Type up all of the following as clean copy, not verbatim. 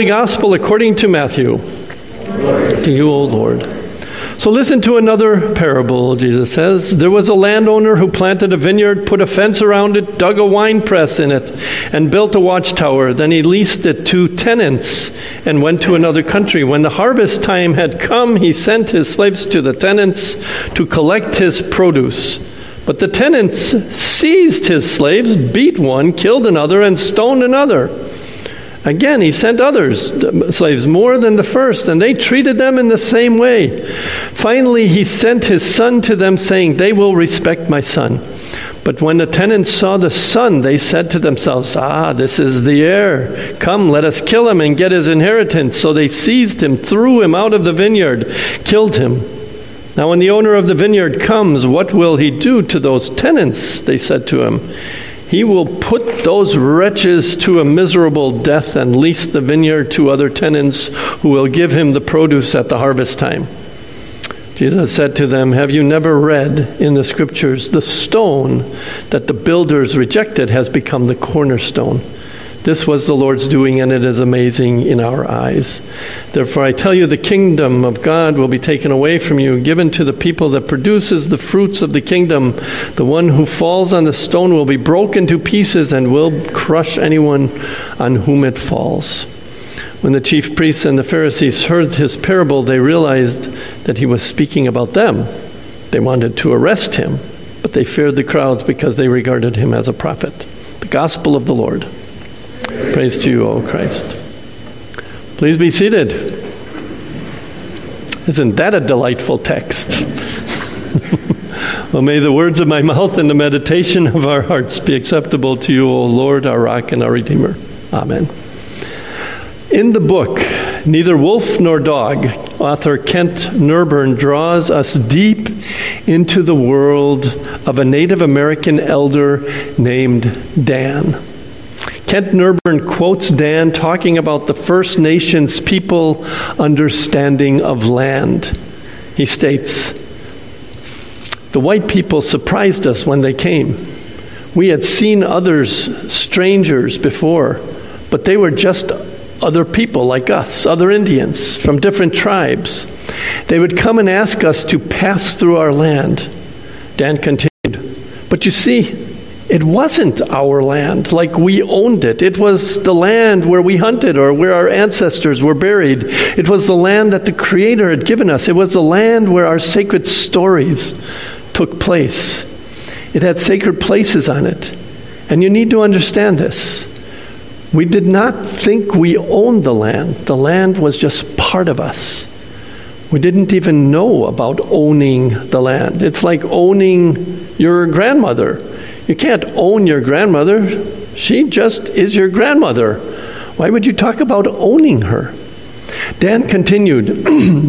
Holy Gospel according to Matthew. Glory to you, O Lord. So listen to another parable, Jesus says. There was a landowner who planted a vineyard, put a fence around it, dug a wine press in it, and built a watchtower. Then he leased it to tenants and went to another country. When the harvest time had come, he sent his slaves to the tenants to collect his produce. But the tenants seized his slaves, beat one, killed another, and stoned another. Again, he sent others, slaves, more than the first, and they treated them in the same way. Finally, he sent his son to them, saying, "They will respect my son." But when the tenants saw the son, they said to themselves, "Ah, this is the heir. Come, let us kill him and get his inheritance." So they seized him, threw him out of the vineyard, killed him. Now when the owner of the vineyard comes, what will he do to those tenants? They said to him. He will put those wretches to a miserable death and lease the vineyard to other tenants who will give him the produce at the harvest time. Jesus said to them, "Have you never read in the Scriptures, the stone that the builders rejected has become the cornerstone? This was the Lord's doing, and it is amazing in our eyes. Therefore, I tell you, the kingdom of God will be taken away from you, given to the people that produces the fruits of the kingdom. The one who falls on the stone will be broken to pieces and will crush anyone on whom it falls." When the chief priests and the Pharisees heard his parable, they realized that he was speaking about them. They wanted to arrest him, but they feared the crowds because they regarded him as a prophet. The gospel of the Lord. Praise to you, O Christ. Please be seated. Isn't that a delightful text? Well, may the words of my mouth and the meditation of our hearts be acceptable to you, O Lord, our rock and our Redeemer. Amen. In the book, Neither Wolf Nor Dog, author Kent Nerburn draws us deep into the world of a Native American elder named Dan. Kent Nerburn quotes Dan talking about the First Nations people understanding of land. He states, "The white people surprised us when they came. We had seen others, strangers, before, but they were just other people like us, other Indians from different tribes. They would come and ask us to pass through our land." Dan continued, "But you see, it wasn't our land, like we owned it. It was the land where we hunted or where our ancestors were buried. It was the land that the Creator had given us. It was the land where our sacred stories took place. It had sacred places on it. And you need to understand this. We did not think we owned the land. The land was just part of us. We didn't even know about owning the land. It's like owning your grandmother. You can't own your grandmother. She just is your grandmother. Why would you talk about owning her?" Dan continued,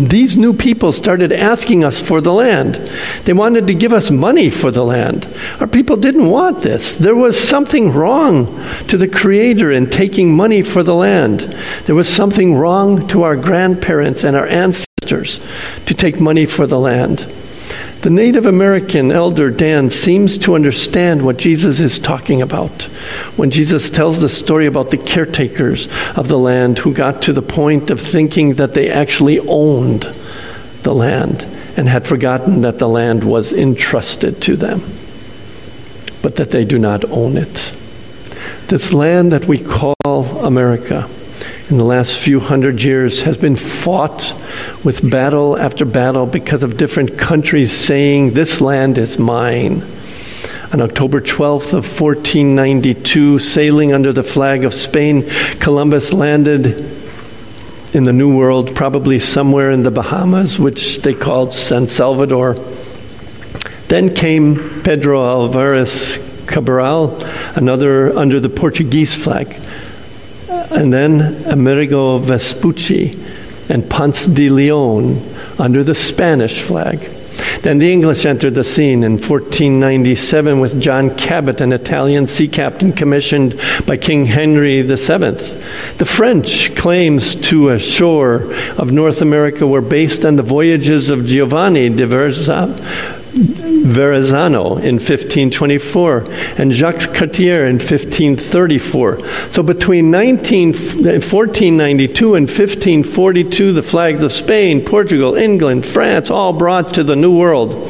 "These new people started asking us for the land. They wanted to give us money for the land. Our people didn't want this. There was something wrong to the Creator in taking money for the land. There was something wrong to our grandparents and our ancestors to take money for the land." The Native American elder Dan seems to understand what Jesus is talking about when Jesus tells the story about the caretakers of the land who got to the point of thinking that they actually owned the land and had forgotten that the land was entrusted to them, but that they do not own it. This land that we call America in the last few hundred years has been fought with battle after battle because of different countries saying, "This land is mine." On October 12th of 1492, sailing under the flag of Spain, Columbus landed in the New World, probably somewhere in the Bahamas, which they called San Salvador. Then came Pedro Alvarez Cabral, another under the Portuguese flag. And then Amerigo Vespucci and Ponce de Leon under the Spanish flag. Then the English entered the scene in 1497 with John Cabot, an Italian sea captain commissioned by King Henry the Seventh. The French claims to a shore of North America were based on the voyages of Giovanni da Verrazano in 1524 and Jacques Cartier in 1534. So between 1492 and 1542, the flags of Spain, Portugal, England, France, all brought to the New World.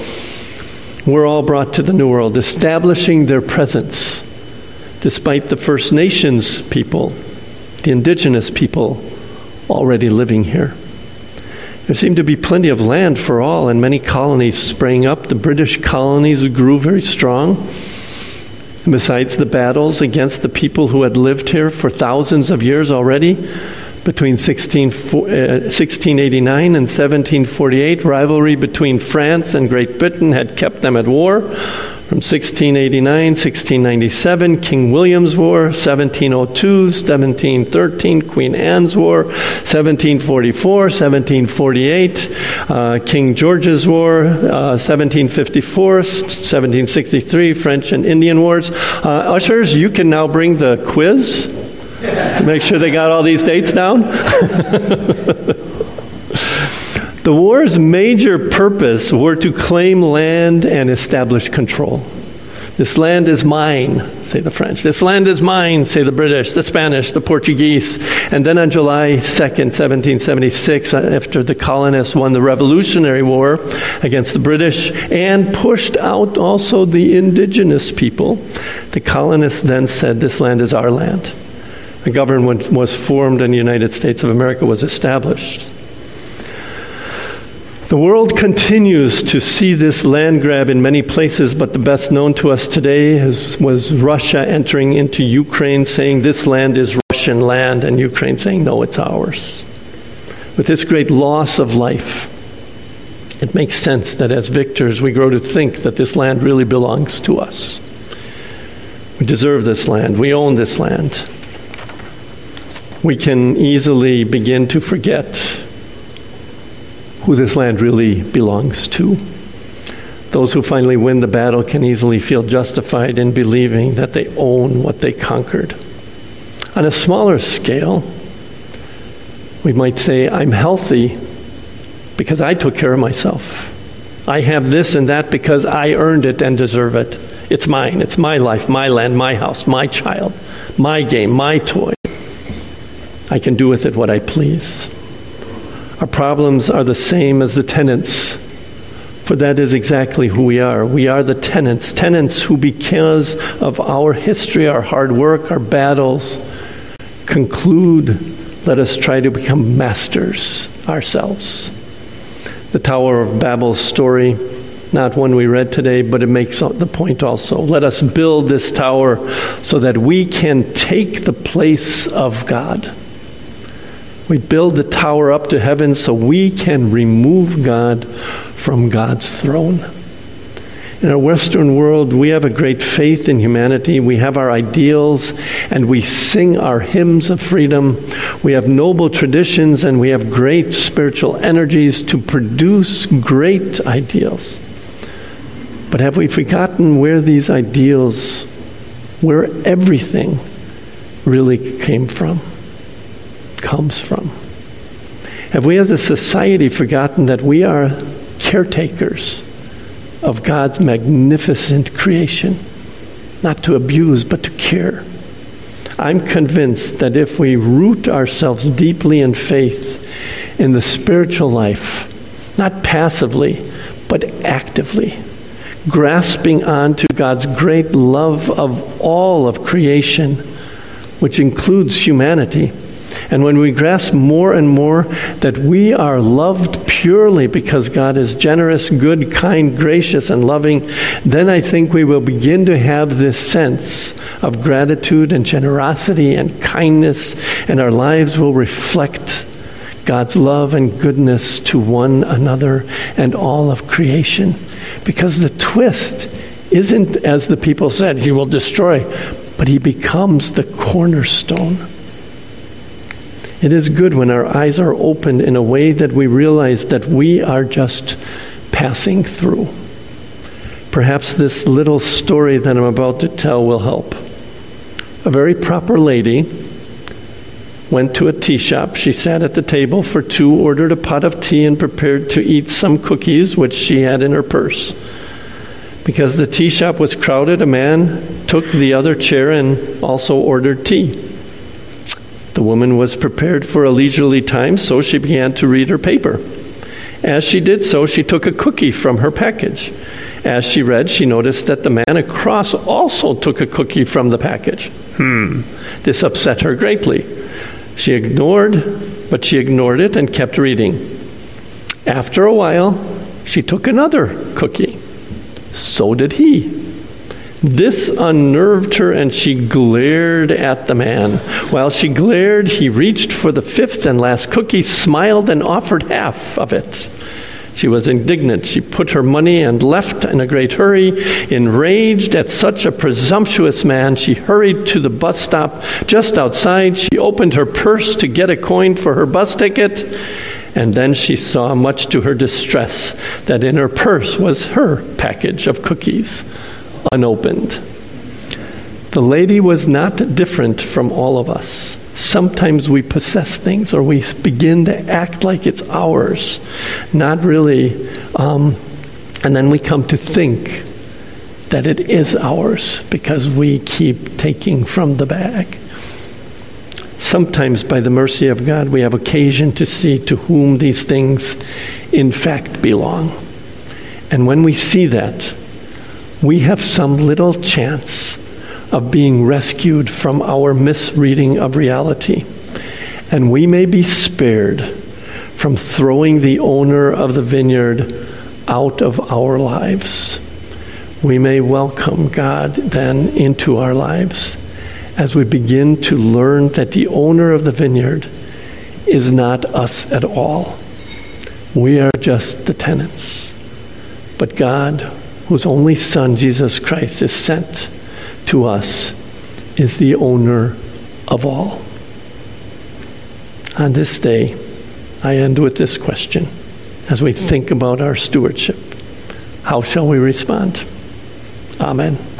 Were all brought to the New World, establishing their presence, despite the First Nations people, the indigenous people already living here. There seemed to be plenty of land for all, and many colonies sprang up. The British colonies grew very strong. And besides the battles against the people who had lived here for thousands of years already, between 1689 and 1748, rivalry between France and Great Britain had kept them at war. From 1689, 1697, King William's War, 1702, 1713, Queen Anne's War, 1744, 1748, King George's War, 1754, 1763, French and Indian Wars. Ushers, you can now bring the quiz to make sure they got all these dates down. The war's major purpose were to claim land and establish control. This land is mine, say the French. This land is mine, say the British, the Spanish, the Portuguese. And then on July 2nd, 1776, after the colonists won the Revolutionary War against the British and pushed out also the indigenous people, the colonists then said, "This land is our land." The government was formed and the United States of America was established. The world continues to see this land grab in many places, but the best known to us today was Russia entering into Ukraine, saying this land is Russian land, and Ukraine saying, no, it's ours. With this great loss of life, it makes sense that as victors, we grow to think that this land really belongs to us. We deserve this land. We own this land. We can easily begin to forget who this land really belongs to. Those who finally win the battle can easily feel justified in believing that they own what they conquered. On a smaller scale, we might say, I'm healthy because I took care of myself. I have this and that because I earned it and deserve it. It's mine, it's my life, my land, my house, my child, my game, my toy. I can do with it what I please. Our problems are the same as the tenants, for that is exactly who we are. We are the tenants who, because of our history, our hard work, our battles, conclude, let us try to become masters ourselves. The Tower of Babel story, not one we read today, but it makes the point also. Let us build this tower so that we can take the place of God. We build the tower up to heaven so we can remove God from God's throne. In our Western world, we have a great faith in humanity. We have our ideals, and we sing our hymns of freedom. We have noble traditions, and we have great spiritual energies to produce great ideals. But have we forgotten where these ideals, where everything really comes from? Have we as a society forgotten that we are caretakers of God's magnificent creation? Not to abuse, but to care. I'm convinced that if we root ourselves deeply in faith, in the spiritual life, not passively, but actively, grasping on to God's great love of all of creation, which includes humanity, and when we grasp more and more that we are loved purely because God is generous, good, kind, gracious, and loving, then I think we will begin to have this sense of gratitude and generosity and kindness, and our lives will reflect God's love and goodness to one another and all of creation. Because the twist isn't, as the people said, he will destroy, but he becomes the cornerstone. It is good when our eyes are opened in a way that we realize that we are just passing through. Perhaps this little story that I'm about to tell will help. A very proper lady went to a tea shop. She sat at the table for two, ordered a pot of tea, and prepared to eat some cookies which she had in her purse. Because the tea shop was crowded, a man took the other chair and also ordered tea. The woman was prepared for a leisurely time, so she began to read her paper. As she did so, she took a cookie from her package. As she read, she noticed that the man across also took a cookie from the package. This upset her greatly. She ignored it and kept reading. After a while, she took another cookie. So did he. This unnerved her, and she glared at the man. While she glared, he reached for the fifth and last cookie, smiled, and offered half of it. She was indignant. She put her money and left in a great hurry. Enraged at such a presumptuous man, she hurried to the bus stop just outside. She opened her purse to get a coin for her bus ticket, and then she saw, much to her distress, that in her purse was her package of cookies, unopened. The lady was not different from all of us. Sometimes we possess things, or we begin to act like it's ours. Not really. And then we come to think that it is ours because we keep taking from the bag. Sometimes, by the mercy of God, we have occasion to see to whom these things in fact belong. And when we see that, we have some little chance of being rescued from our misreading of reality. And we may be spared from throwing the owner of the vineyard out of our lives. We may welcome God then into our lives as we begin to learn that the owner of the vineyard is not us at all. We are just the tenants. But God, whose only Son, Jesus Christ, is sent to us, is the owner of all. On this day, I end with this question as we think about our stewardship. How shall we respond? Amen.